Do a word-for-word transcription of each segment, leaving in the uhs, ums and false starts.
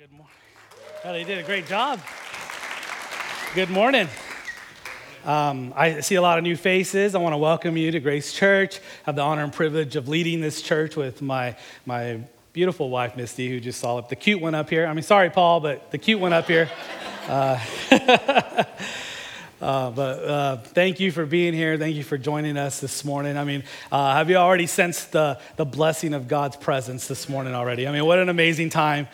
Good morning. Well, they did a great job. Good morning. Um, I see a lot of new faces. I want to welcome you to Grace Church. I have the honor and privilege of leading this church with my my beautiful wife, Misty, who just saw up the cute one up here. I mean, sorry, Paul, but the cute one up here. Uh, Uh, but uh, thank you for being here. Thank you for joining us this morning. I mean, uh, have you already sensed the, the blessing of God's presence this morning already? I mean, what an amazing time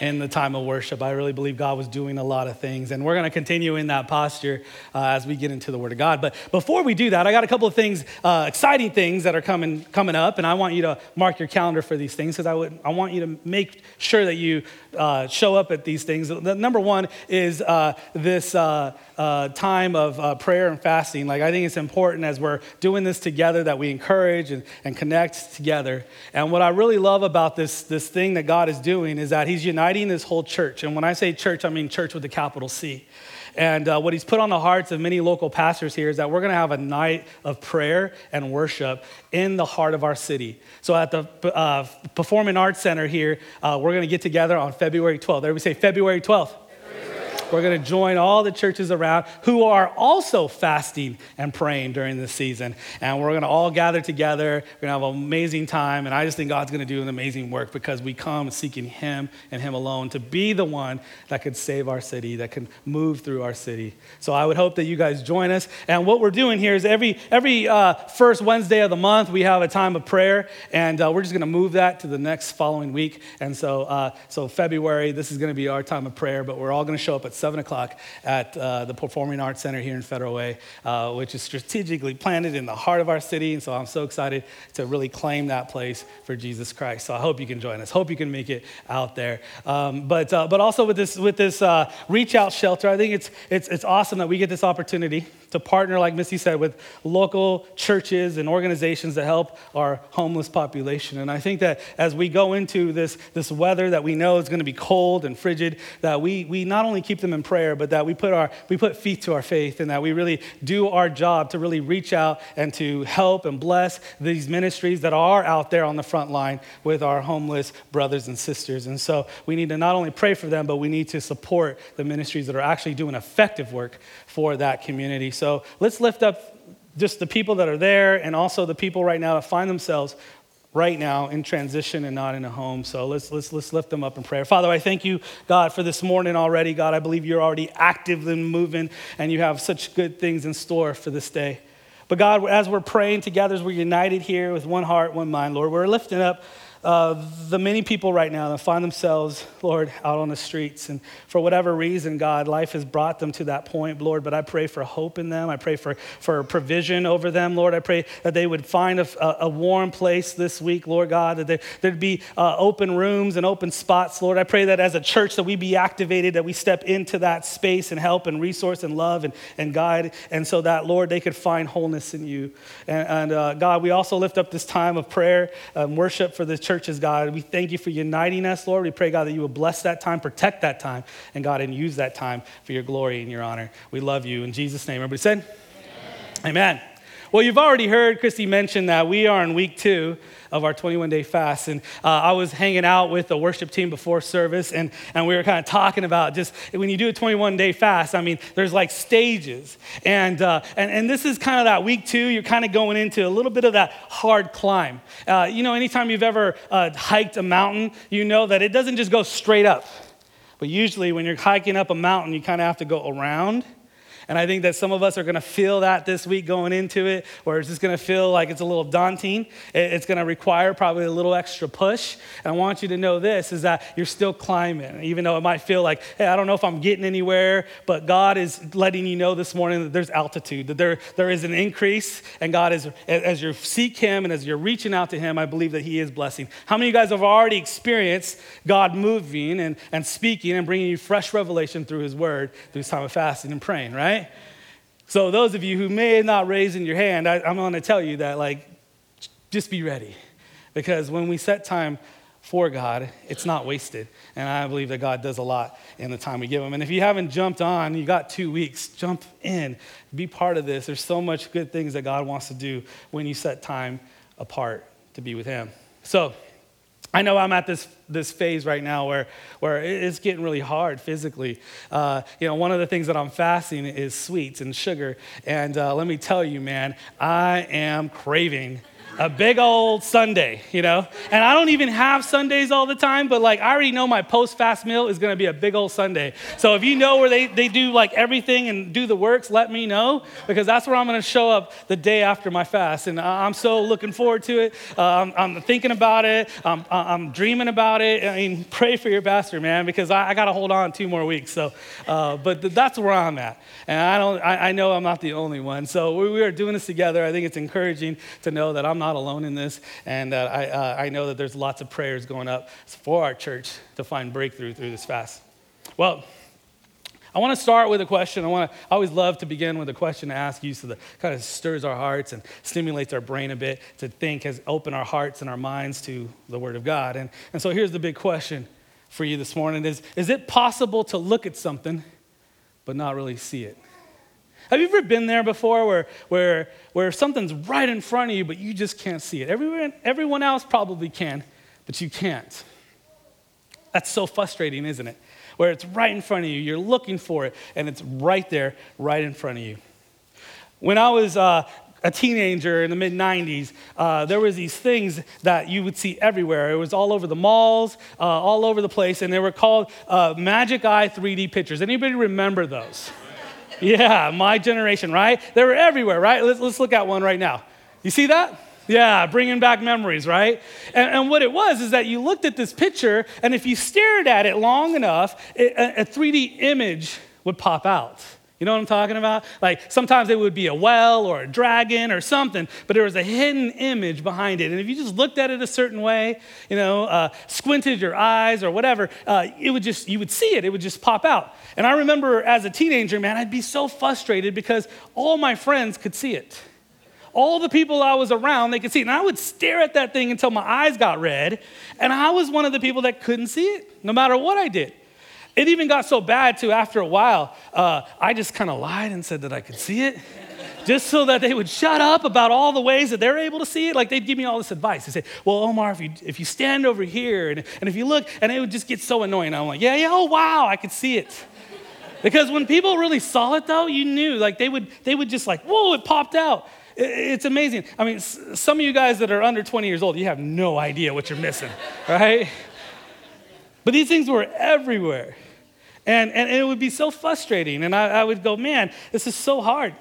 in the time of worship. I really believe God was doing a lot of things, and we're going to continue in that posture uh, as we get into the Word of God. But before we do that, I got a couple of things, uh, exciting things that are coming coming up, and I want you to mark your calendar for these things because I would I want you to make sure that you uh, show up at these things. The number one is uh, this uh, uh, time of uh, prayer and fasting. Like I think it's important as we're doing this together that we encourage and, and connect together. And what I really love about this this thing that God is doing is that He's united this whole church. And when I say church, I mean church with a capital C. And uh, what he's put on the hearts of many local pastors here is that we're going to have a night of prayer and worship in the heart of our city. So at the uh, Performing Arts Center here, uh, we're going to get together on February twelfth. Everybody say February twelfth. We're going to join all the churches around who are also fasting and praying during this season. And we're going to all gather together. We're going to have an amazing time. And I just think God's going to do an amazing work because we come seeking Him and Him alone to be the one that could save our city, that can move through our city. So I would hope that you guys join us. And what we're doing here is every every uh, first Wednesday of the month, we have a time of prayer. And uh, we're just going to move that to the next following week. And so, uh, so February, this is going to be our time of prayer. But we're all going to show up at seven o'clock at uh, the Performing Arts Center here in Federal Way, uh, which is strategically planted in the heart of our city. And so I'm so excited to really claim that place for Jesus Christ. So I hope you can join us. Hope you can make it out there. Um, but uh, but also with this with this uh, Reach Out Shelter, I think it's it's it's awesome that we get this opportunity to partner, like Missy said, with local churches and organizations that help our homeless population. And I think that as we go into this this weather that we know is going to be cold and frigid, that we we not only keep them in prayer, but that we put our we put feet to our faith, and that we really do our job to really reach out and to help and bless these ministries that are out there on the front line with our homeless brothers and sisters. And so we need to not only pray for them, but we need to support the ministries that are actually doing effective work for that community. So let's lift up just the people that are there, and also the people right now that find themselves right now in transition and not in a home. So let's let's let's lift them up in prayer. Father, I thank you, God, for this morning already. God, I believe you're already actively moving, and you have such good things in store for this day. But God, as we're praying together, as we're united here with one heart, one mind, Lord, we're lifting up uh, the many people right now that find themselves, Lord, out on the streets. And for whatever reason, God, life has brought them to that point, Lord. But I pray for hope in them. I pray for, for provision over them, Lord. I pray that they would find a, a warm place this week, Lord God, that there, there'd be uh, open rooms and open spots, Lord. I pray that as a church that we be activated, that we step into that space and help and resource and love and, and guide. And so that, Lord, they could find wholeness in you. And, and uh, God, we also lift up this time of prayer and worship for the church. Churches, God, we thank you for uniting us, Lord. We pray, God, that you would bless that time, protect that time, and God, and use that time for your glory and your honor. We love you. In Jesus' name, everybody said? Amen. Amen. Well, you've already heard Christy mention that we are in week two of our twenty-one day fast. And uh, I was hanging out with the worship team before service, and, and we were kind of talking about just when you do a twenty-one day fast, I mean, there's like stages. And uh, and, and this is kind of that week two, you're kind of going into a little bit of that hard climb. Uh, you know, anytime you've ever uh, hiked a mountain, you know that it doesn't just go straight up. But usually when you're hiking up a mountain, you kind of have to go around. And I think that some of us are going to feel that this week going into it, where it's just going to feel like it's a little daunting. It's going to require probably a little extra push. And I want you to know this, is that you're still climbing, even though it might feel like, hey, I don't know if I'm getting anywhere, but God is letting you know this morning that there's altitude, that there, there is an increase, and God is, as you seek Him and as you're reaching out to Him, I believe that He is blessing. How many of you guys have already experienced God moving and, and speaking and bringing you fresh revelation through His Word, through this time of fasting and praying, right? So those of you who may not raise in your hand, I, I'm going to tell you that, like, just be ready. Because when we set time for God, it's not wasted. And I believe that God does a lot in the time we give Him. And if you haven't jumped on, you got two weeks, jump in. Be part of this. There's so much good things that God wants to do when you set time apart to be with Him. So I know I'm at this this phase right now where, where it's getting really hard physically. Uh, you know, one of the things that I'm fasting is sweets and sugar. And uh, let me tell you, man, I am craving a big old sundae, you know? And I don't even have sundaes all the time, but like I already know my post-fast meal is gonna be a big old sundae. So if you know where they, they do like everything and do the works, let me know, because that's where I'm gonna show up the day after my fast. And I'm so looking forward to it. Uh, I'm, I'm thinking about it. I'm, I'm dreaming about it. I mean, pray for your pastor, man, because I, I gotta hold on two more weeks. So, uh, but th- that's where I'm at. And I don't. I, I know I'm not the only one. So we, we are doing this together. I think it's encouraging to know that I'm not Not alone in this, and uh, I, uh, I know that there's lots of prayers going up for our church to find breakthrough through this fast. Well, I want to start with a question. I want to I always love to begin with a question to ask you, so that kind of stirs our hearts and stimulates our brain a bit to think, has opened our hearts and our minds to the Word of God. And and so here's the big question for you this morning: is is it possible to look at something but not really see it? Have you ever been there before where where where something's right in front of you, but you just can't see it? Everyone, everyone else probably can, but you can't. That's so frustrating, isn't it? Where it's right in front of you, you're looking for it, and it's right there, right in front of you. When I was uh, a teenager in the mid nineties, uh, there was these things that you would see everywhere. It was all over the malls, uh, all over the place, and they were called uh, Magic Eye three D pictures. Anybody remember those? Yeah, my generation, right? They were everywhere, right? Let's let's look at one right now. You see that? Yeah, bringing back memories, right? And, and what it was is that you looked at this picture, and if you stared at it long enough, it, a, a three D image would pop out. You know what I'm talking about? Like sometimes it would be a well or a dragon or something, but there was a hidden image behind it. And if you just looked at it a certain way, you know, uh, squinted your eyes or whatever, uh, it would just, you would see it. It would just pop out. And I remember as a teenager, man, I'd be so frustrated because all my friends could see it. All the people I was around, they could see it. And I would stare at that thing until my eyes got red. And I was one of the people that couldn't see it, no matter what I did. It even got so bad, too, after a while, uh, I just kind of lied and said that I could see it, just so that they would shut up about all the ways that they're able to see it. Like, they'd give me all this advice. They'd say, well, Omar, if you if you stand over here, and, and if you look, and it would just get so annoying. I'm like, yeah, yeah, oh, wow, I could see it. Because when people really saw it, though, you knew. Like, they would they would just like, whoa, it popped out. It, it's amazing. I mean, some of you guys that are under twenty years old, you have no idea what you're missing, right? But these things were everywhere. And, and it would be so frustrating. And I, I would go, man, this is so hard.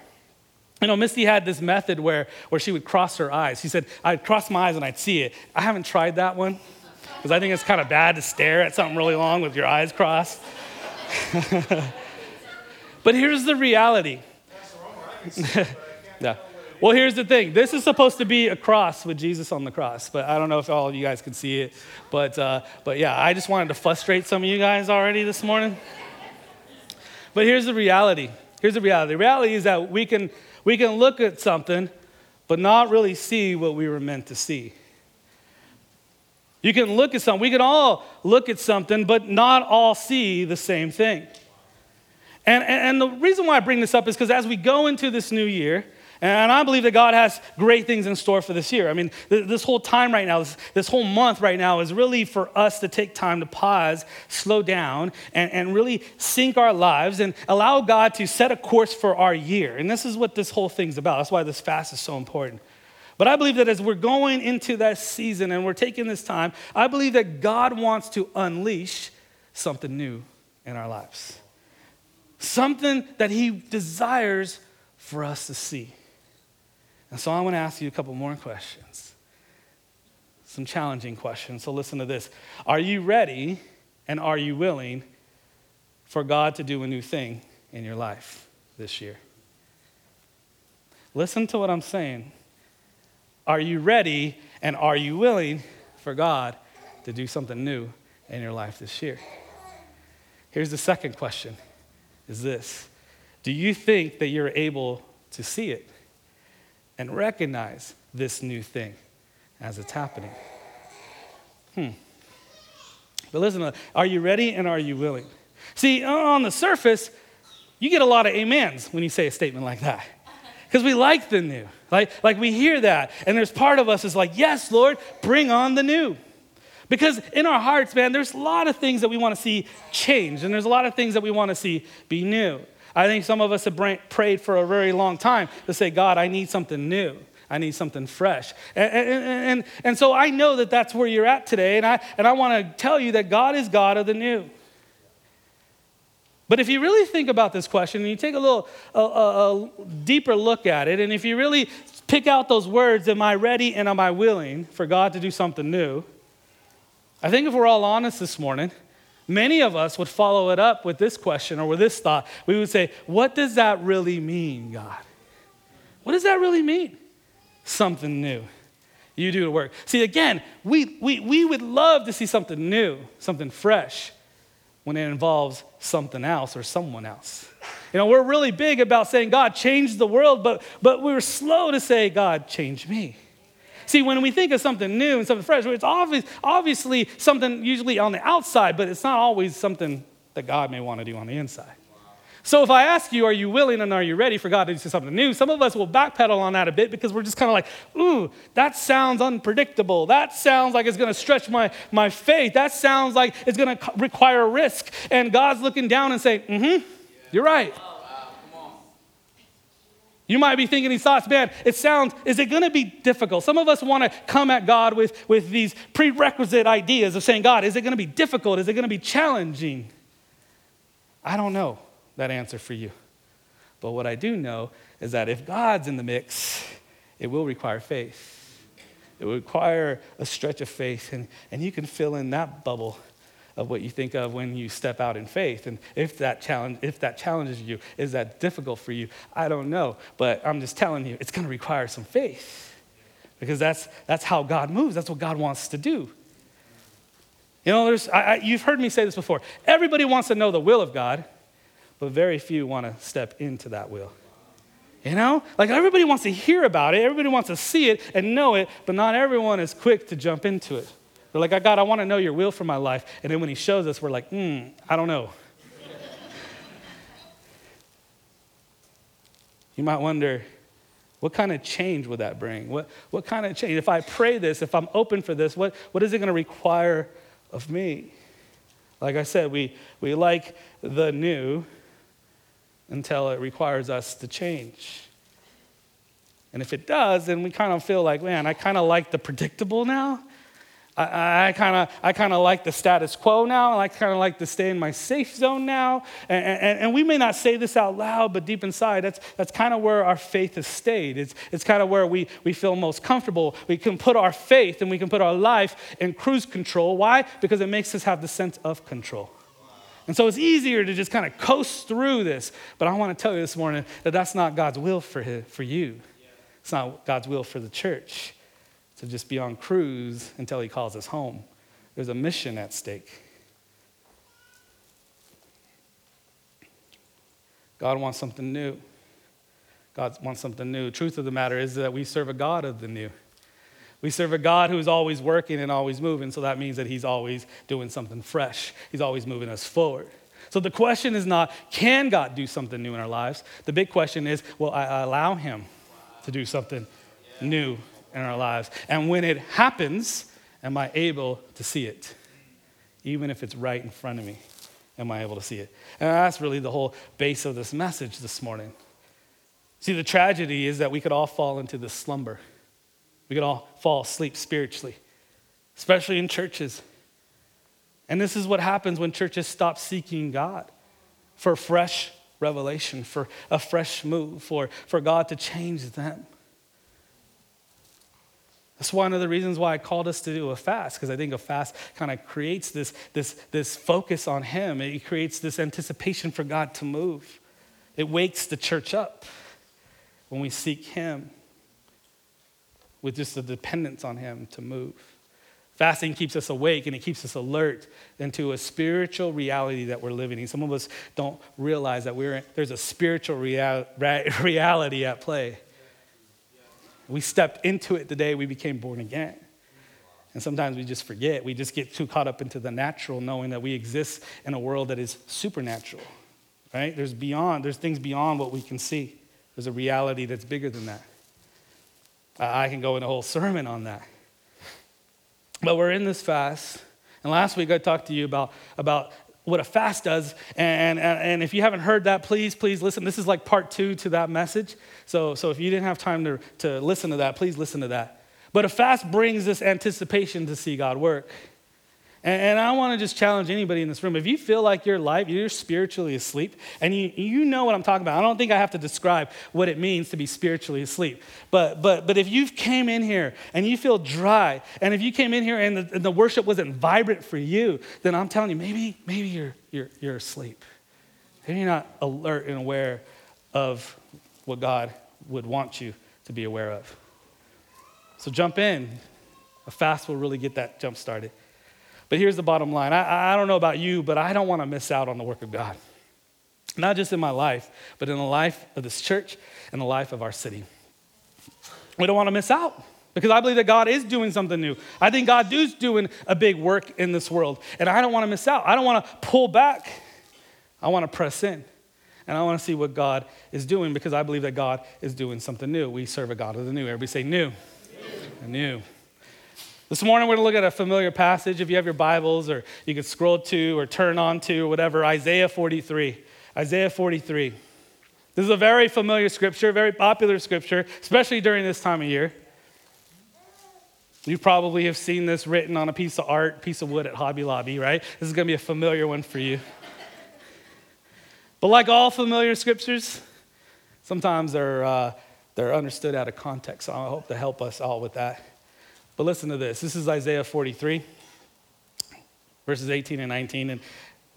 You know, Misty had this method where, where she would cross her eyes. She said, I'd cross my eyes and I'd see it. I haven't tried that one, because I think it's kind of bad to stare at something really long with your eyes crossed. But here's the reality. Yeah. Well, here's the thing. This is supposed to be a cross with Jesus on the cross, but I don't know if all of you guys can see it. But uh, but yeah, I just wanted to frustrate some of you guys already this morning. But here's the reality. Here's the reality. The reality is that we can we can look at something, but not really see what we were meant to see. You can look at something. We can all look at something, but not all see the same thing. And and, and the reason why I bring this up is because as we go into this new year. And I believe that God has great things in store for this year. I mean, th- this whole time right now, this, this whole month right now is really for us to take time to pause, slow down, and, and really sink our lives and allow God to set a course for our year. And this is what this whole thing's about. That's why this fast is so important. But I believe that as we're going into that season and we're taking this time, I believe that God wants to unleash something new in our lives. Something that he desires for us to see. And so I want to ask you a couple more questions, some challenging questions. So listen to this. Are you ready and are you willing for God to do a new thing in your life this year? Listen to what I'm saying. Are you ready and are you willing for God to do something new in your life this year? Here's the second question, is this. Do you think that you're able to see it and recognize this new thing as it's happening? Hmm. But listen, are you ready and are you willing? See, on the surface, you get a lot of amens when you say a statement like that. Because we like the new. Like, like we hear that. And there's part of us is like, yes, Lord, bring on the new. Because in our hearts, man, there's a lot of things that we want to see change, and there's a lot of things that we want to see be new. I think some of us have prayed for a very long time to say, God, I need something new. I need something fresh. And, and, and, and so I know that that's where you're at today, and I, and I want to tell you that God is God of the new. But if you really think about this question, and you take a little a, a, a deeper look at it, and if you really pick out those words, am I ready and am I willing for God to do something new? I think if we're all honest this morning, many of us would follow it up with this question or with this thought. We would say, what does that really mean, God? What does that really mean? Something new. You do the work. See, again, we we we would love to see something new, something fresh, when it involves something else or someone else. You know, we're really big about saying, God, change the world, but but we're slow to say, God, change me. See, when we think of something new and something fresh, it's obvious, obviously something usually on the outside, but it's not always something that God may want to do on the inside. So if I ask you, are you willing and are you ready for God to do something new? Some of us will backpedal on that a bit because we're just kind of like, ooh, that sounds unpredictable. That sounds like it's going to stretch my, my faith. That sounds like it's going to require risk. And God's looking down and saying, mm-hmm, you're right. You might be thinking these thoughts, man, it sounds, is it going to be difficult? Some of us want to come at God with, with these prerequisite ideas of saying, God, is it going to be difficult? Is it going to be challenging? I don't know that answer for you. But what I do know is that if God's in the mix, it will require faith. It will require a stretch of faith. And, and you can fill in that bubble of what you think of when you step out in faith. And if that challenge, if that challenges you, is that difficult for you? I don't know, but I'm just telling you, it's gonna require some faith because that's that's how God moves. That's what God wants to do. You know, there's I, I, you've heard me say this before. Everybody wants to know the will of God, but very few want to step into that will. You know, like everybody wants to hear about it. Everybody wants to see it and know it, but not everyone is quick to jump into it. They're like, God, I want to know your will for my life. And then when he shows us, we're like, hmm, I don't know. You might wonder, what kind of change would that bring? What what kind of change? If I pray this, if I'm open for this, what, what is it going to require of me? Like I said, we we like the new until it requires us to change. And if it does, then we kind of feel like, man, I kind of like the predictable now. I kind of I kind of like the status quo now. I kind of like to stay in my safe zone now. And, and, and we may not say this out loud, but deep inside, that's that's kind of where our faith has stayed. It's it's kind of where we, we feel most comfortable. We can put our faith and we can put our life in cruise control. Why? Because it makes us have the sense of control. And so it's easier to just kind of coast through this. But I want to tell you this morning that that's not God's will for his, for you. It's not God's will for the church. To just be on cruise until he calls us home. There's a mission at stake. God wants something new. God wants something new. Truth of the matter is that we serve a God of the new. We serve a God who is always working and always moving, so that means that he's always doing something fresh. He's always moving us forward. So the question is not, can God do something new in our lives? The big question is, will I allow him to do something yeah. new in our lives? And when it happens, am I able to see it? Even if it's right in front of me, am I able to see it? And that's really the whole base of this message this morning. See, the tragedy is that we could all fall into this slumber. We could all fall asleep spiritually, especially in churches. And this is what happens when churches stop seeking God for fresh revelation, for a fresh move, for, for God to change them. That's one of the reasons why I called us to do a fast, because I think a fast kind of creates this, this, this focus on him. It creates this anticipation for God to move. It wakes the church up when we seek him with just a dependence on him to move. Fasting keeps us awake and it keeps us alert into a spiritual reality that we're living in. Some of us don't realize that we're in, there's a spiritual real, reality at play. We stepped into it the day we became born again. And sometimes we just forget. We just get too caught up into the natural, knowing that we exist in a world that is supernatural, right? There's beyond, there's things beyond what we can see. There's a reality that's bigger than that. I can go in a whole sermon on that. But we're in this fast. And last week I talked to you about, about what a fast does. And, and and if you haven't heard that, please, please listen. This is like part two to that message. So so if you didn't have time to, to listen to that, please listen to that. But a fast brings this anticipation to see God work. And, and I want to just challenge anybody in this room. If you feel like your life, you're spiritually asleep, and you you know what I'm talking about. I don't think I have to describe what it means to be spiritually asleep. But but but if you came in here and you feel dry, and if you came in here and the, and the worship wasn't vibrant for you, then I'm telling you, maybe maybe you're you're you're asleep. Maybe you're not alert and aware of what God would want you to be aware of. So jump in. A fast will really get that jump started. But here's the bottom line. I, I don't know about you, but I don't want to miss out on the work of God. Not just in my life, but in the life of this church and the life of our city. We don't want to miss out because I believe that God is doing something new. I think God is doing a big work in this world, and I don't want to miss out. I don't want to pull back. I want to press in, and I want to see what God is doing because I believe that God is doing something new. We serve a God of the new. Everybody say new. New. This morning, we're going to look at a familiar passage. If you have your Bibles, or you can scroll to or turn on to or whatever, Isaiah forty-three. Isaiah forty-three. This is a very familiar scripture, very popular scripture, especially during this time of year. You probably have seen this written on a piece of art, piece of wood at Hobby Lobby, right? This is going to be a familiar one for you. But like all familiar scriptures, sometimes they're... Uh, They're understood out of context, so I hope to help us all with that. But listen to this. This is Isaiah forty-three, verses eighteen and nineteen. And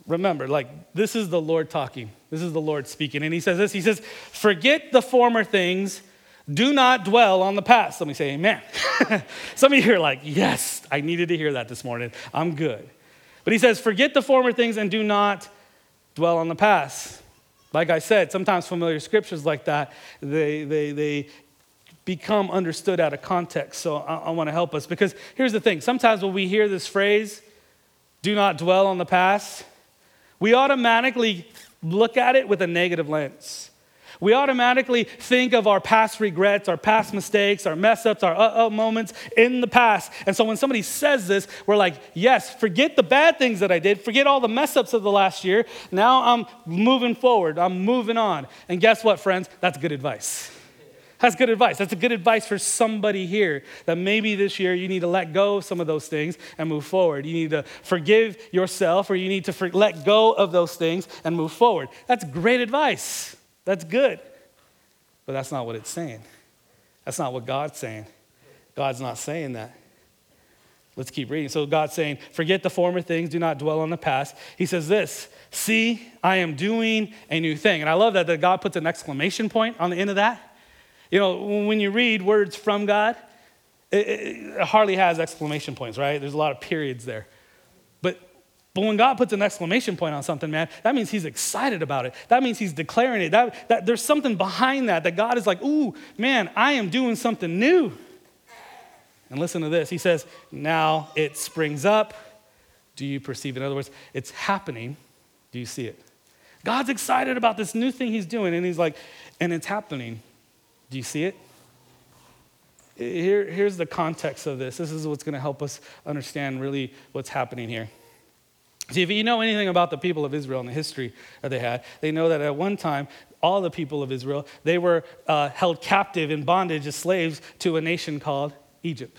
remember, like, this is the Lord talking. This is the Lord speaking. And he says this. He says, forget the former things. Do not dwell on the past. Let me say amen. Some of you are like, yes, I needed to hear that this morning. I'm good. But he says, forget the former things and do not dwell on the past. Like I said, sometimes familiar scriptures like that, they they they become understood out of context. So I, I want to help us because here's the thing. Sometimes when we hear this phrase, do not dwell on the past, we automatically look at it with a negative lens. We automatically think of our past regrets, our past mistakes, our mess ups, our uh-oh moments in the past. And so when somebody says this, we're like, yes, forget the bad things that I did. Forget all the mess ups of the last year. Now I'm moving forward. I'm moving on. And guess what, friends? That's good advice. That's good advice. That's a good advice for somebody here that maybe this year you need to let go of some of those things and move forward. You need to forgive yourself, or you need to for- let go of those things and move forward. That's great advice. That's good, but that's not what it's saying. That's not what God's saying. God's not saying that. Let's keep reading. So God's saying, forget the former things, do not dwell on the past. He says this, see, I am doing a new thing. And I love that, that God puts an exclamation point on the end of that. You know, when you read words from God, it, it hardly has exclamation points, right? There's a lot of periods there. But when God puts an exclamation point on something, man, that means he's excited about it. That means he's declaring it. That, that there's something behind that, that God is like, ooh, man, I am doing something new. And listen to this. He says, now it springs up. Do you perceive? In other words, it's happening. Do you see it? God's excited about this new thing he's doing. And he's like, and it's happening. Do you see it? Here, here's the context of this. This is what's going to help us understand really what's happening here. See, if you know anything about the people of Israel and the history that they had, they know that at one time, all the people of Israel, they were uh, held captive in bondage as slaves to a nation called Egypt.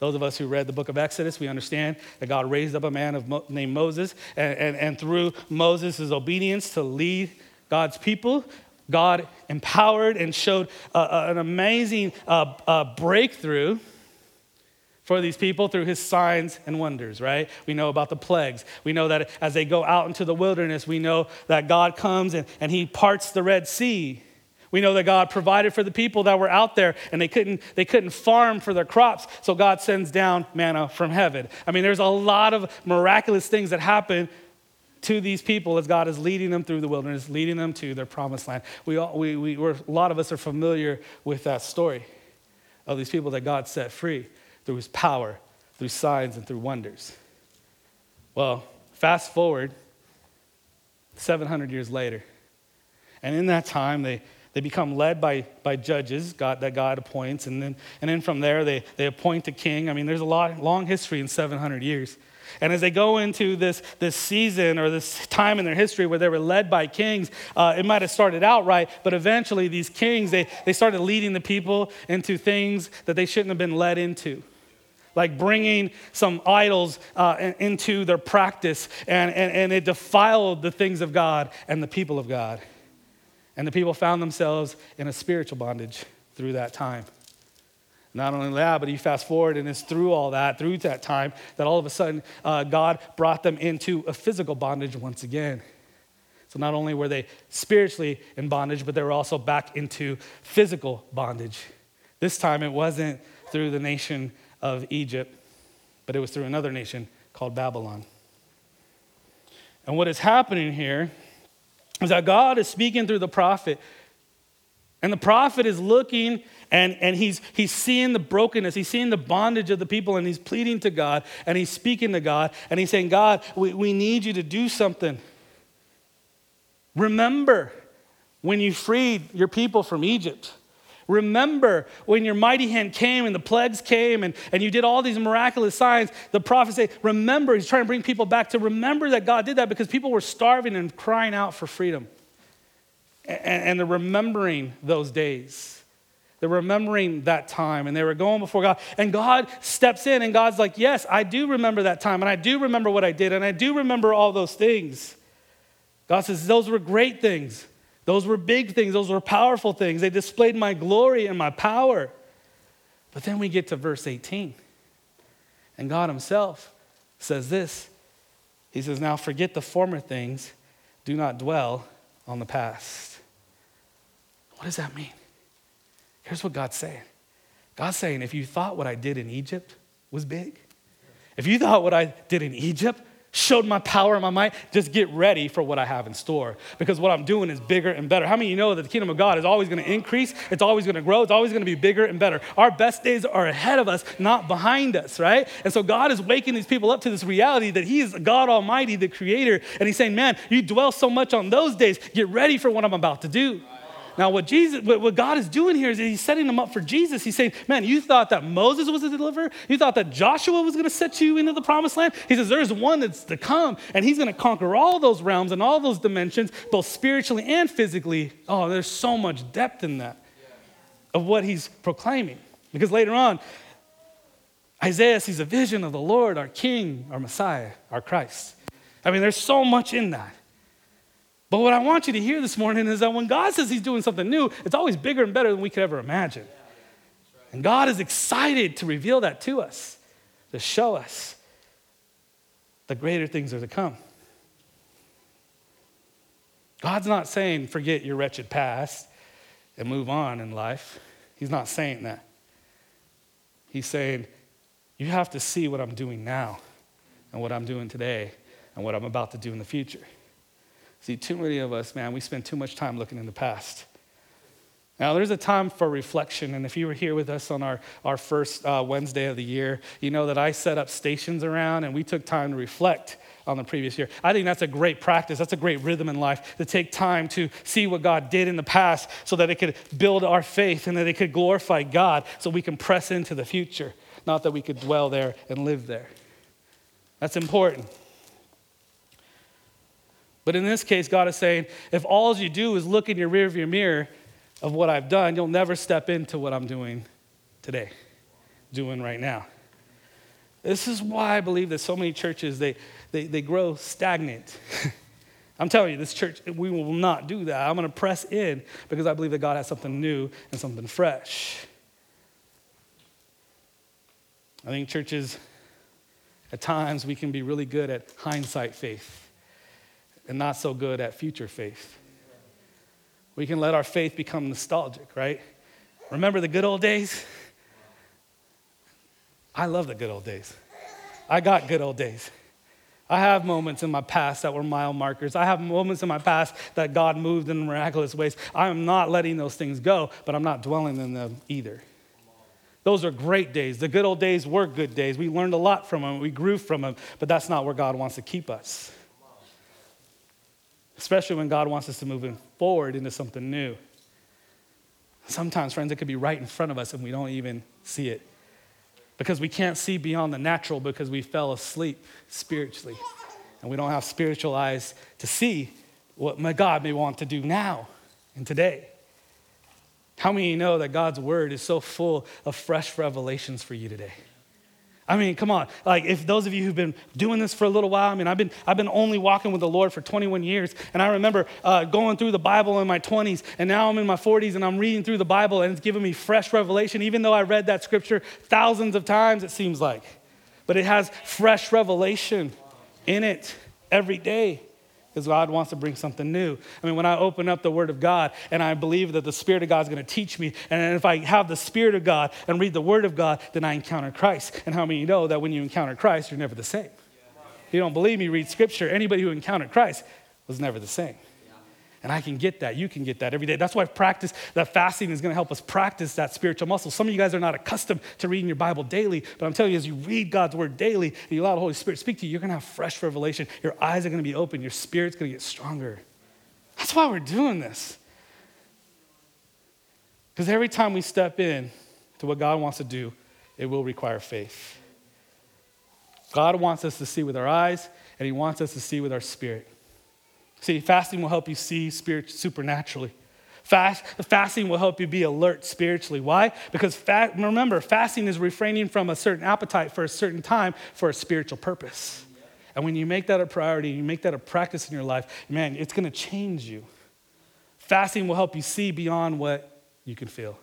Those of us who read the book of Exodus, we understand that God raised up a man of Mo- named Moses, and, and, and through Moses' obedience to lead God's people, God empowered and showed uh, uh, an amazing uh, uh, breakthrough for these people through his signs and wonders, right? We know about the plagues. We know that as they go out into the wilderness, we know that God comes and, and he parts the Red Sea. We know that God provided for the people that were out there and they couldn't, they couldn't farm for their crops, so God sends down manna from heaven. I mean, there's a lot of miraculous things that happen to these people as God is leading them through the wilderness, leading them to their promised land. We all, we, we, we're, a lot of us are familiar with that story of these people that God set free through his power, through signs, and through wonders. Well, fast forward seven hundred years later. And in that time, they, They become led by by judges God, that God appoints, and then and then from there they, they appoint a king. I mean, there's a lot long history in seven hundred years. And as they go into this this season or this time in their history where they were led by kings, uh, it might have started out right, but eventually these kings, they, they started leading the people into things that they shouldn't have been led into. Like bringing some idols uh, into their practice, and, and, and it defiled the things of God and the people of God. And the people found themselves in a spiritual bondage through that time. Not only that, but you fast forward, and it's through all that, through that time, that all of a sudden uh, God brought them into a physical bondage once again. So not only were they spiritually in bondage, but they were also back into physical bondage. This time it wasn't through the nation of Egypt, but it was through another nation called Babylon. And what is happening here is that God is speaking through the prophet, and the prophet is looking and, and he's he's seeing the brokenness, he's seeing the bondage of the people, and he's pleading to God, and he's speaking to God, and he's saying, God, we, we need you to do something. Remember when you freed your people from Egypt. Remember when your mighty hand came and the plagues came and, and you did all these miraculous signs. The prophets say, remember. He's trying to bring people back to remember that God did that, because people were starving and crying out for freedom. And, and they're remembering those days. They're remembering that time, and they were going before God. And God steps in, and God's like, yes, I do remember that time, and I do remember what I did, and I do remember all those things. God says, those were great things. Those were big things. Those were powerful things. They displayed my glory and my power. But then we get to verse eighteen. And God himself says this. He says, now forget the former things. Do not dwell on the past. What does that mean? Here's what God's saying. God's saying, if you thought what I did in Egypt was big, if you thought what I did in Egypt showed my power and my might, just get ready for what I have in store, because what I'm doing is bigger and better. How many of you know that the kingdom of God is always going to increase? It's always going to grow. It's always going to be bigger and better. Our best days are ahead of us, not behind us, right? And so God is waking these people up to this reality that he is God Almighty, the creator. And he's saying, man, you dwell so much on those days. Get ready for what I'm about to do. Now, what Jesus, what God is doing here is he's setting them up for Jesus. He's saying, man, you thought that Moses was the deliverer? You thought that Joshua was going to set you into the promised land? He says, there's one that's to come, and he's going to conquer all those realms and all those dimensions, both spiritually and physically. Oh, there's so much depth in that of what he's proclaiming. Because later on, Isaiah sees a vision of the Lord, our King, our Messiah, our Christ. I mean, there's so much in that. But what I want you to hear this morning is that when God says he's doing something new, it's always bigger and better than we could ever imagine. And God is excited to reveal that to us, to show us the greater things are to come. God's not saying, forget your wretched past and move on in life. He's not saying that. He's saying, you have to see what I'm doing now and what I'm doing today and what I'm about to do in the future. See, too many of us, man, we spend too much time looking in the past. Now, there's a time for reflection, and if you were here with us on our, our first uh, Wednesday of the year, you know that I set up stations around, and we took time to reflect on the previous year. I think that's a great practice. That's a great rhythm in life, to take time to see what God did in the past so that it could build our faith and that it could glorify God so we can press into the future, not that we could dwell there and live there. That's important. But in this case, God is saying, if all you do is look in your rearview mirror of what I've done, you'll never step into what I'm doing today, doing right now. This is why I believe that so many churches, they they, they grow stagnant. I'm telling you, this church, we will not do that. I'm going to press in because I believe that God has something new and something fresh. I think churches, at times, we can be really good at hindsight faith and not so good at future faith. We can let our faith become nostalgic, right? Remember the good old days? I love the good old days. I got good old days. I have moments in my past that were mile markers. I have moments in my past that God moved in miraculous ways. I am not letting those things go, but I'm not dwelling in them either. Those are great days. The good old days were good days. We learned a lot from them. We grew from them, but that's not where God wants to keep us. Especially when God wants us to move forward into something new. Sometimes, friends, it could be right in front of us and we don't even see it because we can't see beyond the natural because we fell asleep spiritually and we don't have spiritual eyes to see what my God may want to do now and today. How many know that God's word is so full of fresh revelations for you today? I mean, come on. Like, if those of you who've been doing this for a little while, I mean, I've been I've been only walking with the Lord for twenty-one years, and I remember uh, going through the Bible in my twenties, and now I'm in my forties, and I'm reading through the Bible, and it's giving me fresh revelation, even though I read that scripture thousands of times, it seems like. But it has fresh revelation in it every day, because God wants to bring something new. I mean, when I open up the Word of God and I believe that the Spirit of God is going to teach me, and if I have the Spirit of God and read the Word of God, then I encounter Christ. And how many of you know that when you encounter Christ, you're never the same? If you don't believe me, read Scripture. Anybody who encountered Christ was never the same. And I can get that. You can get that every day. That's why practice, that fasting is going to help us practice that spiritual muscle. Some of you guys are not accustomed to reading your Bible daily, but I'm telling you, as you read God's word daily and you allow the Holy Spirit to speak to you, you're going to have fresh revelation. Your eyes are going to be open. Your spirit's going to get stronger. That's why we're doing this. Because every time we step in to what God wants to do, it will require faith. God wants us to see with our eyes, and he wants us to see with our spirit. See, fasting will help you see spirit supernaturally. Fast, fasting will help you be alert spiritually. Why? Because fa- remember, fasting is refraining from a certain appetite for a certain time for a spiritual purpose. And when you make that a priority, you make that a practice in your life, man, it's going to change you. Fasting will help you see beyond what you can feel.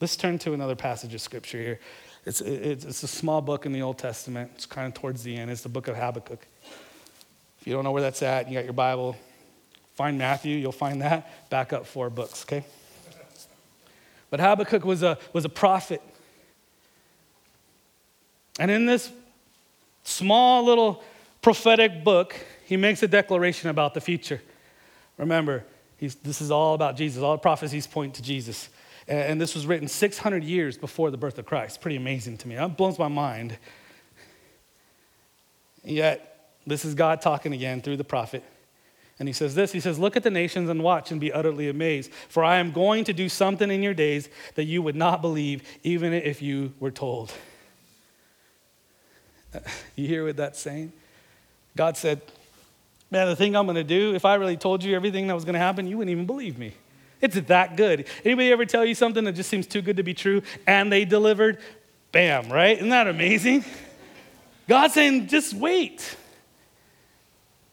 Let's turn to another passage of scripture here. It's, it's, it's a small book in the Old Testament. It's kind of towards the end. It's the book of Habakkuk. You don't know where that's at, you got your Bible, find Matthew, you'll find that, back up four books, okay? But Habakkuk was a, was a prophet. And in this small little prophetic book, he makes a declaration about the future. Remember, he's, this is all about Jesus. All the prophecies point to Jesus. And, and this was written six hundred years before the birth of Christ. Pretty amazing to me. That blows my mind. Yet, this is God talking again through the prophet. And he says this, he says, look at the nations and watch and be utterly amazed. For I am going to do something in your days that you would not believe, even if you were told. You hear what that's saying? God said, man, the thing I'm going to do, if I really told you everything that was going to happen, you wouldn't even believe me. It's that good. Anybody ever tell you something that just seems too good to be true and they delivered? Bam, right? Isn't that amazing? God's saying, just wait.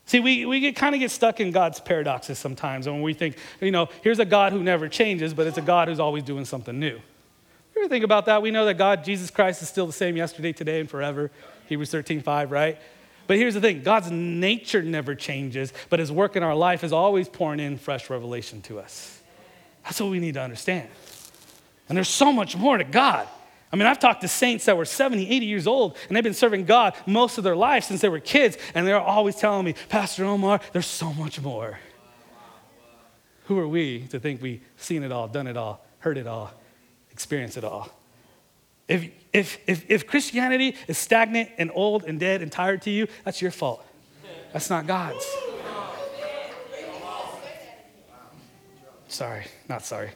See, we, we get, kind of get stuck in God's paradoxes sometimes when we think, you know, here's a God who never changes, but it's a God who's always doing something new. You ever think about that? We know that God, Jesus Christ, is still the same yesterday, today, and forever. Hebrews thirteen five, right? But here's the thing. God's nature never changes, but his work in our life is always pouring in fresh revelation to us. That's what we need to understand. And there's so much more to God. I mean, I've talked to saints that were seventy, eighty years old, and they've been serving God most of their life since they were kids, and they're always telling me, Pastor Omar, there's so much more. Who are we to think we've seen it all, done it all, heard it all, experienced it all? If, if, if, if Christianity is stagnant and old and dead and tired to you, that's your fault. That's not God's. Sorry, not sorry.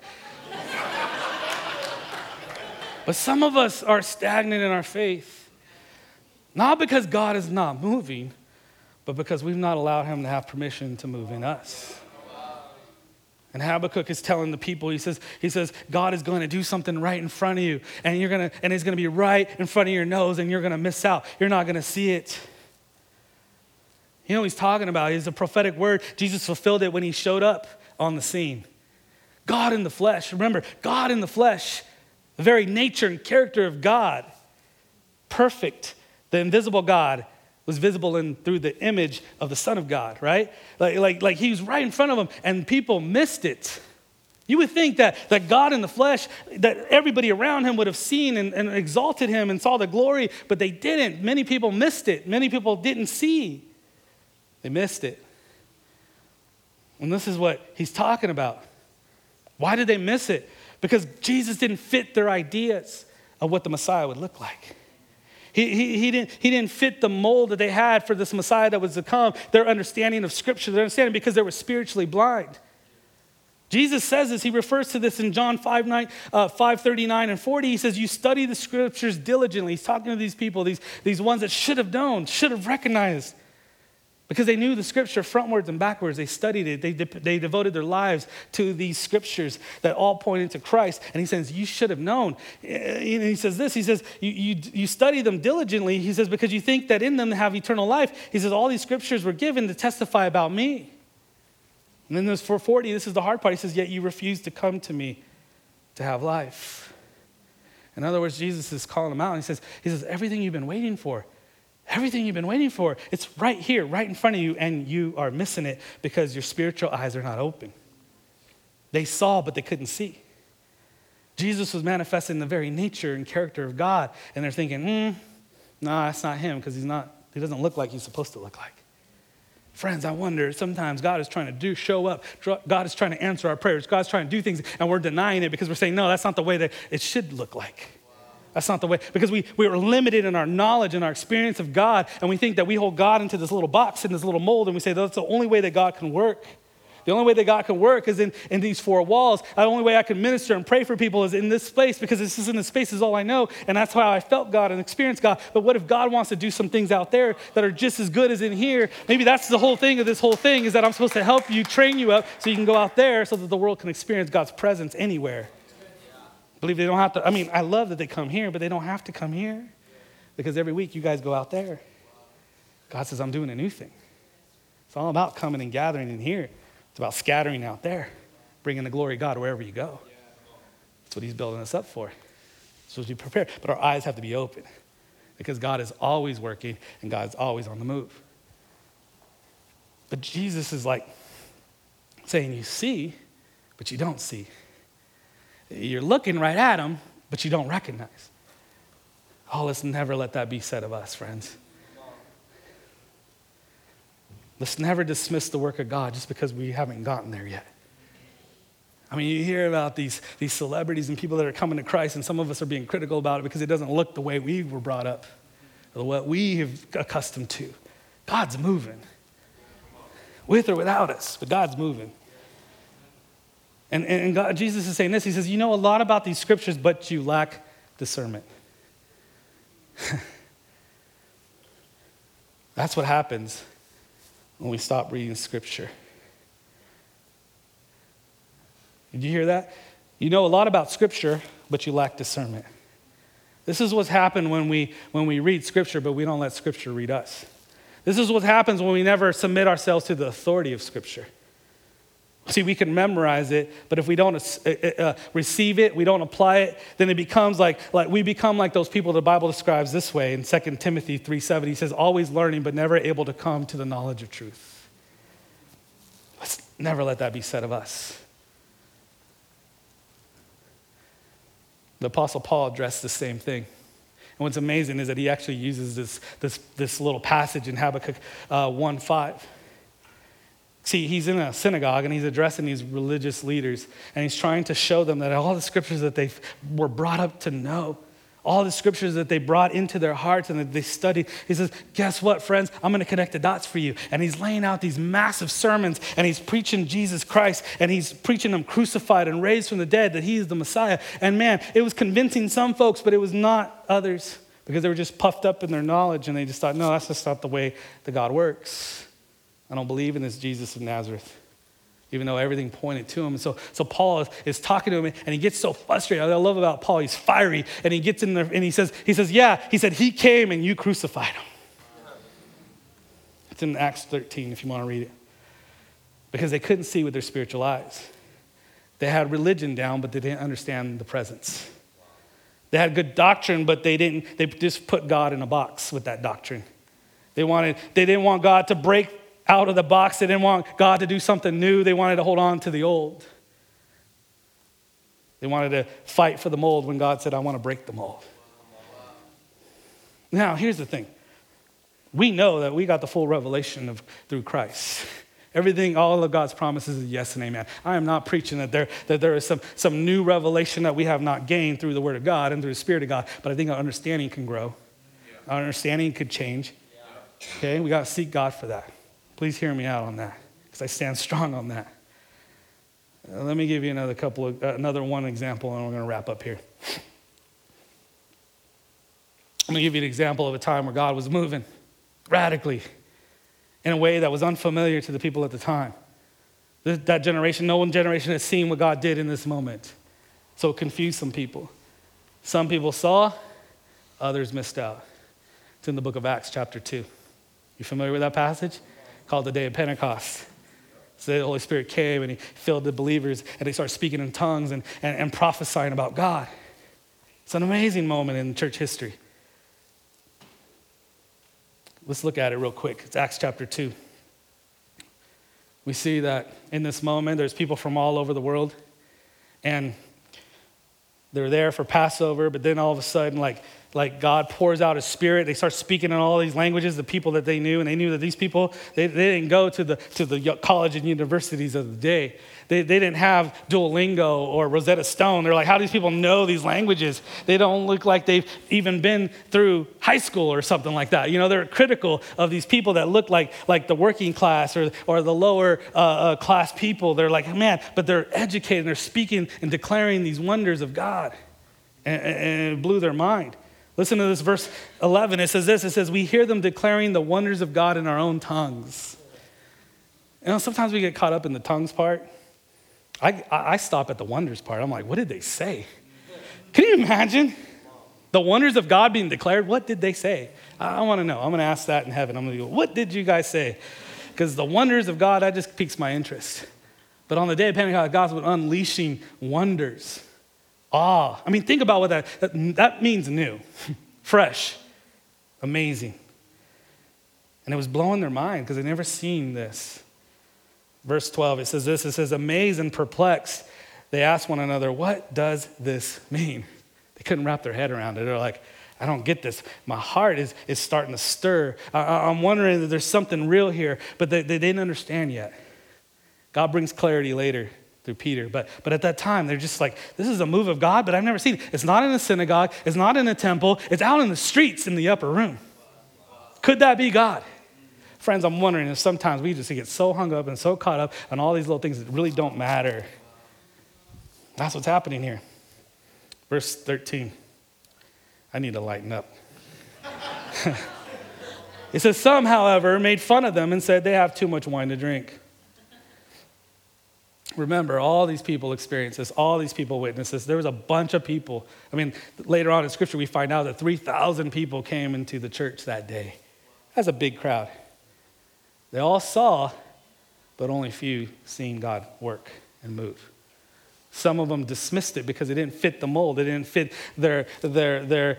But some of us are stagnant in our faith, not because God is not moving, but because we've not allowed him to have permission to move in us. And Habakkuk is telling the people, he says, he says, God is going to do something right in front of you, and you're gonna, and it's gonna be right in front of your nose, and you're gonna miss out. You're not gonna see it. You know what he's talking about? It's a prophetic word. Jesus fulfilled it when he showed up on the scene. God in the flesh. Remember, God in the flesh. The very nature and character of God, perfect, the invisible God, was visible in through the image of the Son of God, right? Like, like, like he was right in front of them, and people missed it. You would think that, that God in the flesh, that everybody around him would have seen and, and exalted him and saw the glory, but they didn't. Many people missed it. Many people didn't see. They missed it. And this is what he's talking about. Why did they miss it? Because Jesus didn't fit their ideas of what the Messiah would look like. He, he, he, didn't, he didn't fit the mold that they had for this Messiah that was to come, their understanding of Scripture, their understanding because they were spiritually blind. Jesus says this. He refers to this in John five, nine, uh, five thirty-nine and forty. He says, you study the scriptures diligently. He's talking to these people, these, these ones that should have known, should have recognized, because they knew the scripture frontwards and backwards. They studied it. They, de- they devoted their lives to these scriptures that all pointed to Christ. And he says, you should have known. And he says this, he says, you, you, you study them diligently. He says, because you think that in them have eternal life. He says, all these scriptures were given to testify about me. And then there's four forty, this is the hard part. He says, yet you refuse to come to me to have life. In other words, Jesus is calling them out. And he says, he says, everything you've been waiting for, Everything you've been waiting for, it's right here, right in front of you, and you are missing it because your spiritual eyes are not open. They saw, but they couldn't see. Jesus was manifesting the very nature and character of God, and they're thinking, hmm, nah, that's not him because he's not, he doesn't look like he's supposed to look like. Friends, I wonder, sometimes God is trying to do, show up. God is trying to answer our prayers. God's trying to do things, and we're denying it because we're saying, no, that's not the way that it should look like. That's not the way, because we, we are limited in our knowledge and our experience of God, and we think that we hold God into this little box, in this little mold, and we say that's the only way that God can work. The only way that God can work is in, in these four walls. The only way I can minister and pray for people is in this space, because this is in the space is all I know, and that's how I felt God and experienced God. But what if God wants to do some things out there that are just as good as in here? Maybe that's the whole thing of this whole thing, is that I'm supposed to help you, train you up, so you can go out there so that the world can experience God's presence anywhere. Believe they don't have to, I mean, I love that they come here, but they don't have to come here because every week you guys go out there. God says, I'm doing a new thing. It's all about coming and gathering in here. It's about scattering out there, bringing the glory of God wherever you go. That's what he's building us up for. So we prepare, but our eyes have to be open because God is always working and God's always on the move. But Jesus is like saying, you see, but you don't see. You're looking right at him, but you don't recognize. Oh, let's never let that be said of us, friends. Let's never dismiss the work of God just because we haven't gotten there yet. I mean, you hear about these, these celebrities and people that are coming to Christ, and some of us are being critical about it because it doesn't look the way we were brought up or what we have accustomed to. God's moving. With or without us, but God's moving. And, and God, Jesus is saying this. He says, you know a lot about these scriptures, but you lack discernment. That's what happens when we stop reading scripture. Did you hear that? You know a lot about scripture, but you lack discernment. This is what's happened when we, when we read scripture, but we don't let scripture read us. This is what happens when we never submit ourselves to the authority of scripture. See, we can memorize it, but if we don't uh, uh, receive it, we don't apply it, then it becomes like, like we become like those people the Bible describes this way in Second Timothy three seven. He says, always learning, but never able to come to the knowledge of truth. Let's never let that be said of us. The Apostle Paul addressed the same thing. And what's amazing is that he actually uses this, this, this little passage in Habakkuk uh, one five. See, he's in a synagogue and he's addressing these religious leaders, and he's trying to show them that all the scriptures that they were brought up to know, all the scriptures that they brought into their hearts and that they studied, he says, guess what, friends? I'm going to connect the dots for you. And he's laying out these massive sermons, and he's preaching Jesus Christ, and he's preaching him crucified and raised from the dead, that he is the Messiah. And man, it was convincing some folks, but it was not others, because they were just puffed up in their knowledge and they just thought, no, that's just not the way that God works. I don't believe in this Jesus of Nazareth, even though everything pointed to him. And so, so Paul is, is talking to him, and he gets so frustrated. What I love about Paul, he's fiery, and he gets in there, and he says, he says, yeah, he said, he came and you crucified him. It's in Acts thirteen, if you want to read it. Because they couldn't see with their spiritual eyes. They had religion down, but they didn't understand the presence. They had good doctrine, but they didn't, they just put God in a box with that doctrine. They wanted, they didn't want God to break out of the box. They didn't want God to do something new. They wanted to hold on to the old. They wanted to fight for the mold when God said, I want to break the mold. Now, here's the thing. We know that we got the full revelation of through Christ. Everything, all of God's promises is yes and amen. I am not preaching that there, that there is some, some new revelation that we have not gained through the word of God and through the spirit of God, but I think our understanding can grow. Our understanding could change. Okay, we got to seek God for that. Please hear me out on that, because I stand strong on that. Let me give you another couple of, uh, another one example, and we're going to wrap up here. I'm going to give you an example of a time where God was moving radically in a way that was unfamiliar to the people at the time. That generation, no one generation has seen what God did in this moment. So it confused some people. Some people saw, others missed out. It's in the book of Acts chapter two. You familiar with that passage? Called the Day of Pentecost. So the Holy Spirit came and he filled the believers and they started speaking in tongues and, and, and prophesying about God. It's an amazing moment in church history. Let's look at it real quick. It's Acts chapter two. We see that in this moment, there's people from all over the world and they're there for Passover, but then all of a sudden, like, like God pours out his spirit. They start speaking in all these languages, the people that they knew, and they knew that these people, they, they didn't go to the to the college and universities of the day. They, they didn't have Duolingo or Rosetta Stone. They're like, how do these people know these languages? They don't look like they've even been through high school or something like that. You know, they're critical of these people that look like like the working class or, or the lower uh, uh, class people. They're like, man, but they're educated. They're speaking and declaring these wonders of God. And, and it blew their mind. Listen to this, verse eleven. It says this. It says, we hear them declaring the wonders of God in our own tongues. You know, sometimes we get caught up in the tongues part. I, I stop at the wonders part. I'm like, what did they say? Can you imagine the wonders of God being declared? What did they say? I want to know. I'm going to ask that in heaven. I'm going to go, what did you guys say? Because the wonders of God, that just piques my interest. But on the day of Pentecost, God's unleashing wonders. Ah, I mean, think about what that, that, that means new, fresh, amazing. And it was blowing their mind because they'd never seen this. Verse twelve, it says this, it says, amazed and perplexed, they asked one another, what does this mean? They couldn't wrap their head around it. They're like, I don't get this. My heart is, is starting to stir. I, I'm wondering if there's something real here, but they, they didn't understand yet. God brings clarity later through Peter. But but at that time, they're just like, this is a move of God, but I've never seen it. It's not in a synagogue. It's not in a temple. It's out in the streets in the upper room. Could that be God? Friends, I'm wondering if sometimes we just get so hung up and so caught up on all these little things that really don't matter. That's what's happening here. Verse thirteen. I need to lighten up. It says, some, however, made fun of them and said they have too much wine to drink. Remember, all these people experienced this. All these people witnessed this. There was a bunch of people. I mean, later on in Scripture, we find out that three thousand people came into the church that day. That's a big crowd. They all saw, but only few seen God work and move. Some of them dismissed it because it didn't fit the mold. It didn't fit their their their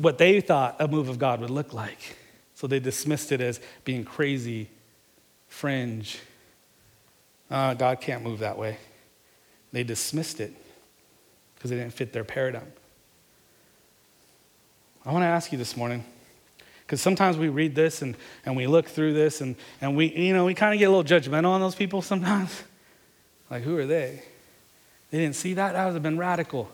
what they thought a move of God would look like. So they dismissed it as being crazy, fringe. Uh, God can't move that way. They dismissed it because it didn't fit their paradigm. I want to ask you this morning, because sometimes we read this and, and we look through this and, and we, you know, we kind of get a little judgmental on those people sometimes. Like, who are they? They didn't see that? That would have been radical.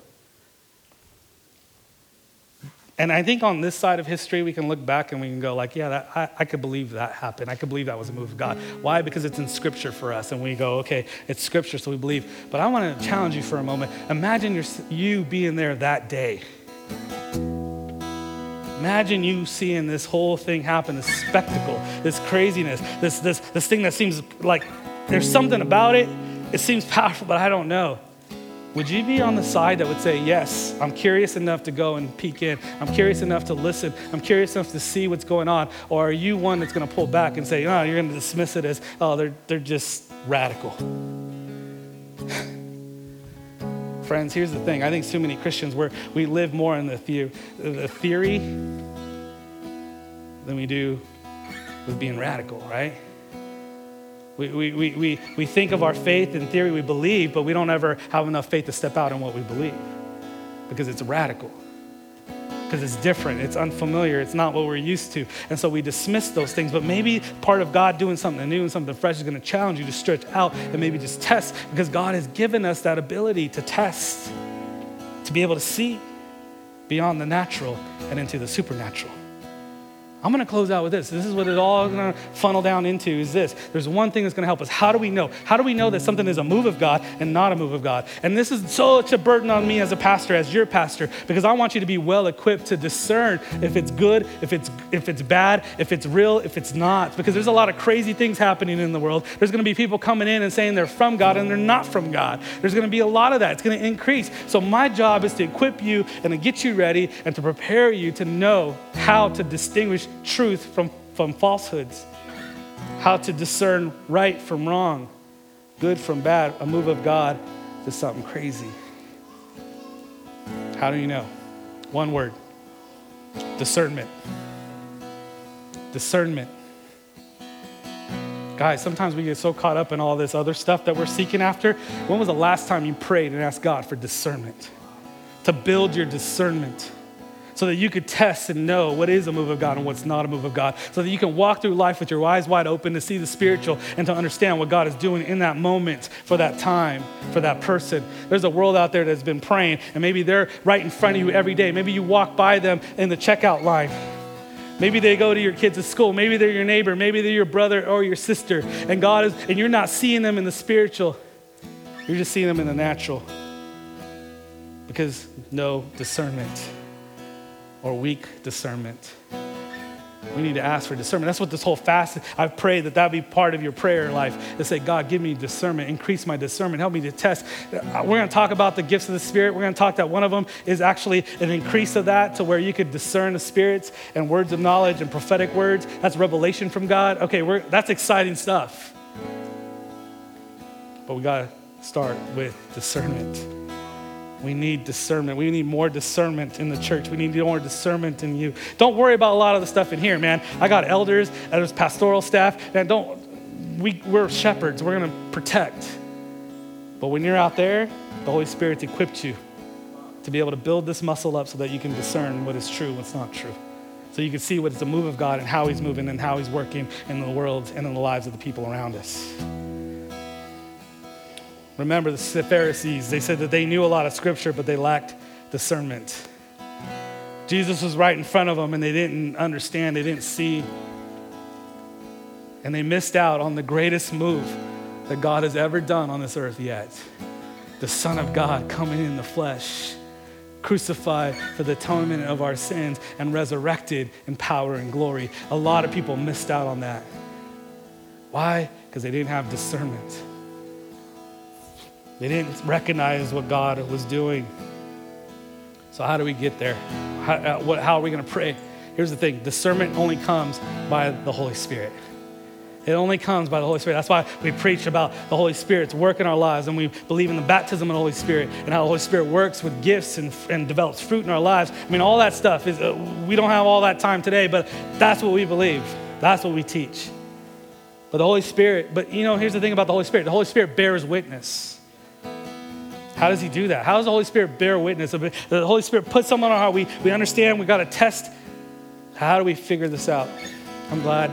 And I think on this side of history, we can look back and we can go like, yeah, that, I, I could believe that happened. I could believe that was a move of God. Why? Because it's in Scripture for us. And we go, okay, it's Scripture, so we believe. But I want to challenge you for a moment. Imagine your, you being there that day. Imagine you seeing this whole thing happen, this spectacle, this craziness, this this this thing that seems like there's something about it. It seems powerful, but I don't know. Would you be on the side that would say, yes, I'm curious enough to go and peek in. I'm curious enough to listen. I'm curious enough to see what's going on. Or are you one that's going to pull back and say, no, you're going to dismiss it as, oh, they're, they're just radical. Friends, here's the thing. I think too many Christians, we're, we live more in the, the, the theory than we do with being radical, right? We, we we we we think of our faith in theory, we believe, but we don't ever have enough faith to step out on what we believe because it's radical, because it's different, it's unfamiliar, it's not what we're used to. And so we dismiss those things, but maybe part of God doing something new and something fresh is going to challenge you to stretch out and maybe just test, because God has given us that ability to test, to be able to see beyond the natural and into the supernatural. I'm going to close out with this. This is what it all going to funnel down into is this. There's one thing that's going to help us. How do we know? How do we know that something is a move of God and not a move of God? And this is such a burden on me as a pastor, as your pastor, because I want you to be well equipped to discern if it's good, if it's if it's bad, if it's real, if it's not. Because there's a lot of crazy things happening in the world. There's going to be people coming in and saying they're from God and they're not from God. There's going to be a lot of that. It's going to increase. So my job is to equip you and to get you ready and to prepare you to know how to distinguish truth from, from falsehoods, how to discern right from wrong, good from bad, a move of God to something crazy. How do you know? One word, discernment. Discernment. Guys, sometimes we get so caught up in all this other stuff that we're seeking after. When was the last time you prayed and asked God for discernment? To build your discernment so that you could test and know what is a move of God and what's not a move of God, so that you can walk through life with your eyes wide open to see the spiritual and to understand what God is doing in that moment, for that time, for that person. There's a world out there that's been praying, and maybe they're right in front of you every day. Maybe you walk by them in the checkout line. Maybe they go to your kids at school. Maybe they're your neighbor. Maybe they're your brother or your sister. And God is, and you're not seeing them in the spiritual. You're just seeing them in the natural. Because no discernment, or weak discernment. We need to ask for discernment. That's what this whole fast, I pray that that be part of your prayer life, to say, God, give me discernment, increase my discernment, help me to test. We're gonna talk about the gifts of the Spirit. We're gonna talk that one of them is actually an increase of that, to where you could discern the spirits and words of knowledge and prophetic words. That's revelation from God. Okay, we're, that's exciting stuff. But we gotta start with discernment. We need discernment. We need more discernment in the church. We need more discernment in you. Don't worry about a lot of the stuff in here, man. I got elders, there's pastoral staff. Man, don't, we, we're shepherds. We're gonna protect. But when you're out there, the Holy Spirit's equipped you to be able to build this muscle up so that you can discern what is true, what's not true. So you can see what's the move of God and how he's moving and how he's working in the world and in the lives of the people around us. Remember the Pharisees, they said that they knew a lot of scripture, but they lacked discernment. Jesus was right in front of them and they didn't understand, they didn't see. And they missed out on the greatest move that God has ever done on this earth yet. The Son of God coming in the flesh, crucified for the atonement of our sins, and resurrected in power and glory. A lot of people missed out on that. Why? Because they didn't have discernment. They didn't recognize what God was doing. So how do we get there? How, what, how are we going to pray? Here's the thing. Discernment only comes by the Holy Spirit. It only comes by the Holy Spirit. That's why we preach about the Holy Spirit's work in our lives, and we believe in the baptism of the Holy Spirit and how the Holy Spirit works with gifts and, and develops fruit in our lives. I mean, all that stuff is, uh, we don't have all that time today, but that's what we believe. That's what we teach. But the Holy Spirit, but you know, here's the thing about the Holy Spirit. The Holy Spirit bears witness. How does he do that? How does the Holy Spirit bear witness? The Holy Spirit puts someone on our heart. We, we understand we got to test. How do we figure this out? I'm glad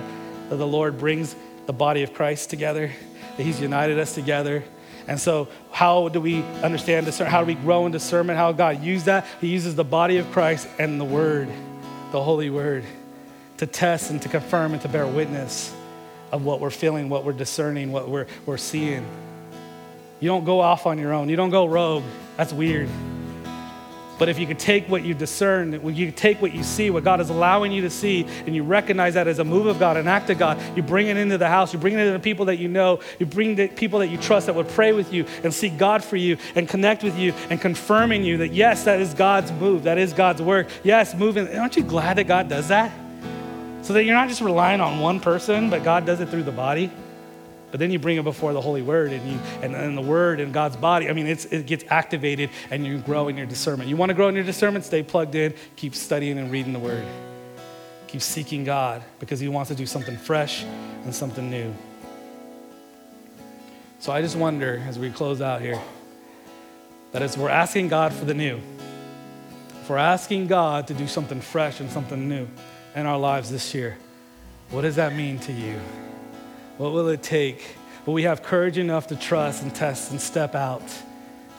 that the Lord brings the body of Christ together, that he's united us together. And so how do we understand discernment? How do we grow in discernment? How God used that? He uses the body of Christ and the word, the Holy Word, to test and to confirm and to bear witness of what we're feeling, what we're discerning, what we're, we're seeing. You don't go off on your own. You don't go rogue. That's weird. But if you could take what you discern, if you take what you see, what God is allowing you to see, and you recognize that as a move of God, an act of God, you bring it into the house, you bring it into the people that you know, you bring the people that you trust that would pray with you and seek God for you and connect with you and confirm in you that, yes, that is God's move. That is God's work. Yes, moving. Aren't you glad that God does that? So that you're not just relying on one person, but God does it through the body. But then you bring it before the Holy Word and you and, and the Word and God's body. I mean, it's, it gets activated and you grow in your discernment. You want to grow in your discernment? Stay plugged in. Keep studying and reading the Word. Keep seeking God, because he wants to do something fresh and something new. So I just wonder, as we close out here, that as we're asking God for the new, if we're asking God to do something fresh and something new in our lives this year, what does that mean to you? What will it take? Will we have courage enough to trust and test and step out?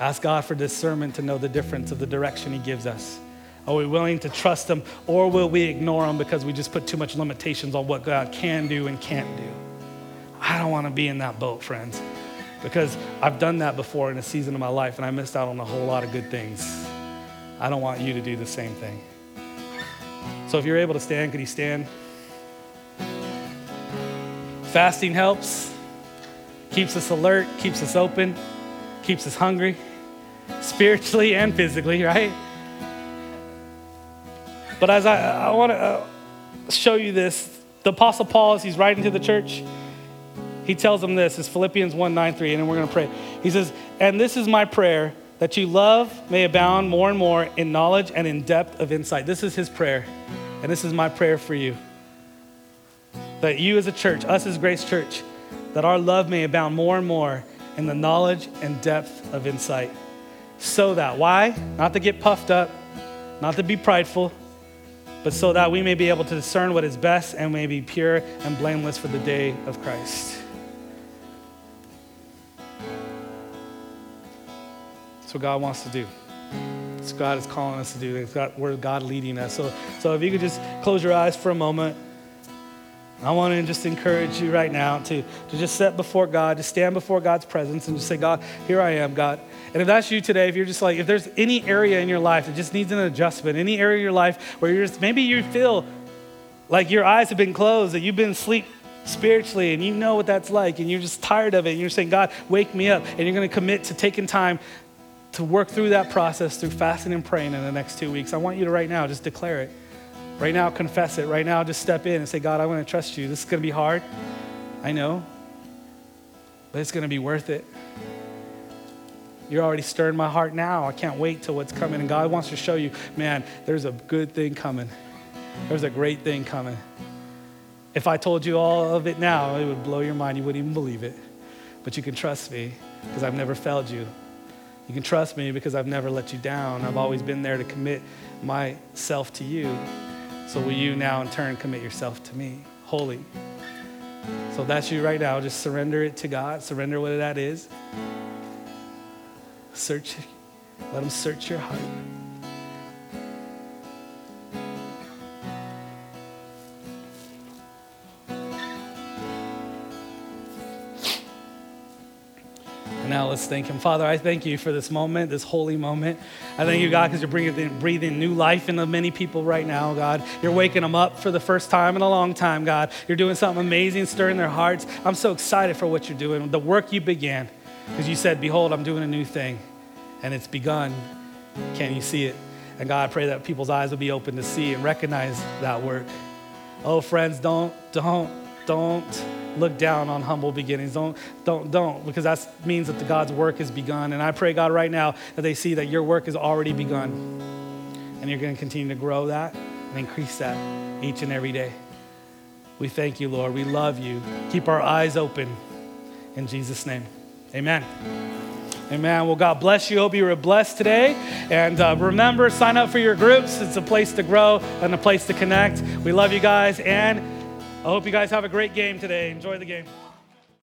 Ask God for discernment to know the difference of the direction he gives us. Are we willing to trust him, or will we ignore him because we just put too much limitations on what God can do and can't do? I don't want to be in that boat, friends, because I've done that before in a season of my life, and I missed out on a whole lot of good things. I don't want you to do the same thing. So if you're able to stand, could you stand? Fasting helps, keeps us alert, keeps us open, keeps us hungry, spiritually and physically, right? But as I, I want to show you this, the Apostle Paul, as he's writing to the church, he tells them this. It's Philippians one, nine, three, and then we're going to pray. He says, and this is my prayer, that your love may abound more and more in knowledge and in depth of insight. This is his prayer, and this is my prayer for you. That you as a church, us as Grace Church, that our love may abound more and more in the knowledge and depth of insight. So that, why? Not to get puffed up, not to be prideful, but so that we may be able to discern what is best and may be pure and blameless for the day of Christ. That's what God wants to do. That's what God is calling us to do. It's God, where God leading us. So, so if you could just close your eyes for a moment. I want to just encourage you right now to, to just set before God, to stand before God's presence and just say, God, here I am, God. And if that's you today, if you're just like, if there's any area in your life that just needs an adjustment, any area of your life where you're just, maybe you feel like your eyes have been closed, that you've been asleep spiritually and you know what that's like and you're just tired of it and you're saying, God, wake me up. And you're going to commit to taking time to work through that process through fasting and praying in the next two weeks. I want you to right now just declare it. Right now, confess it. Right now, just step in and say, God, I want to trust you. This is going to be hard. I know. But it's going to be worth it. You're already stirring my heart now. I can't wait till what's coming. And God wants to show you, man, there's a good thing coming. There's a great thing coming. If I told you all of it now, it would blow your mind. You wouldn't even believe it. But you can trust me because I've never failed you. You can trust me because I've never let you down. I've always been there to commit myself to you. So will you now in turn commit yourself to me wholly? So if that's you right now, just surrender it to God. Surrender what that is. Search, let him search your heart. Now let's thank him. Father, I thank you for this moment, this holy moment. I thank you, God, because you're bringing, breathing new life into many people right now, God. You're waking them up for the first time in a long time, God. You're doing something amazing, stirring their hearts. I'm so excited for what you're doing, the work you began, because you said, behold, I'm doing a new thing, and it's begun. Can you see it? And God, I pray that people's eyes will be open to see and recognize that work. Oh, friends, don't, don't, don't. Look down on humble beginnings. Don't, don't, don't, because that means that the God's work has begun. And I pray, God, right now that they see that your work has already begun. And you're going to continue to grow that and increase that each and every day. We thank you, Lord. We love you. Keep our eyes open. In Jesus' name, amen. Amen. Well, God bless you. Hope you were blessed today. And uh, remember, sign up for your groups. It's a place to grow and a place to connect. We love you guys. And I hope you guys have a great game today. Enjoy the game.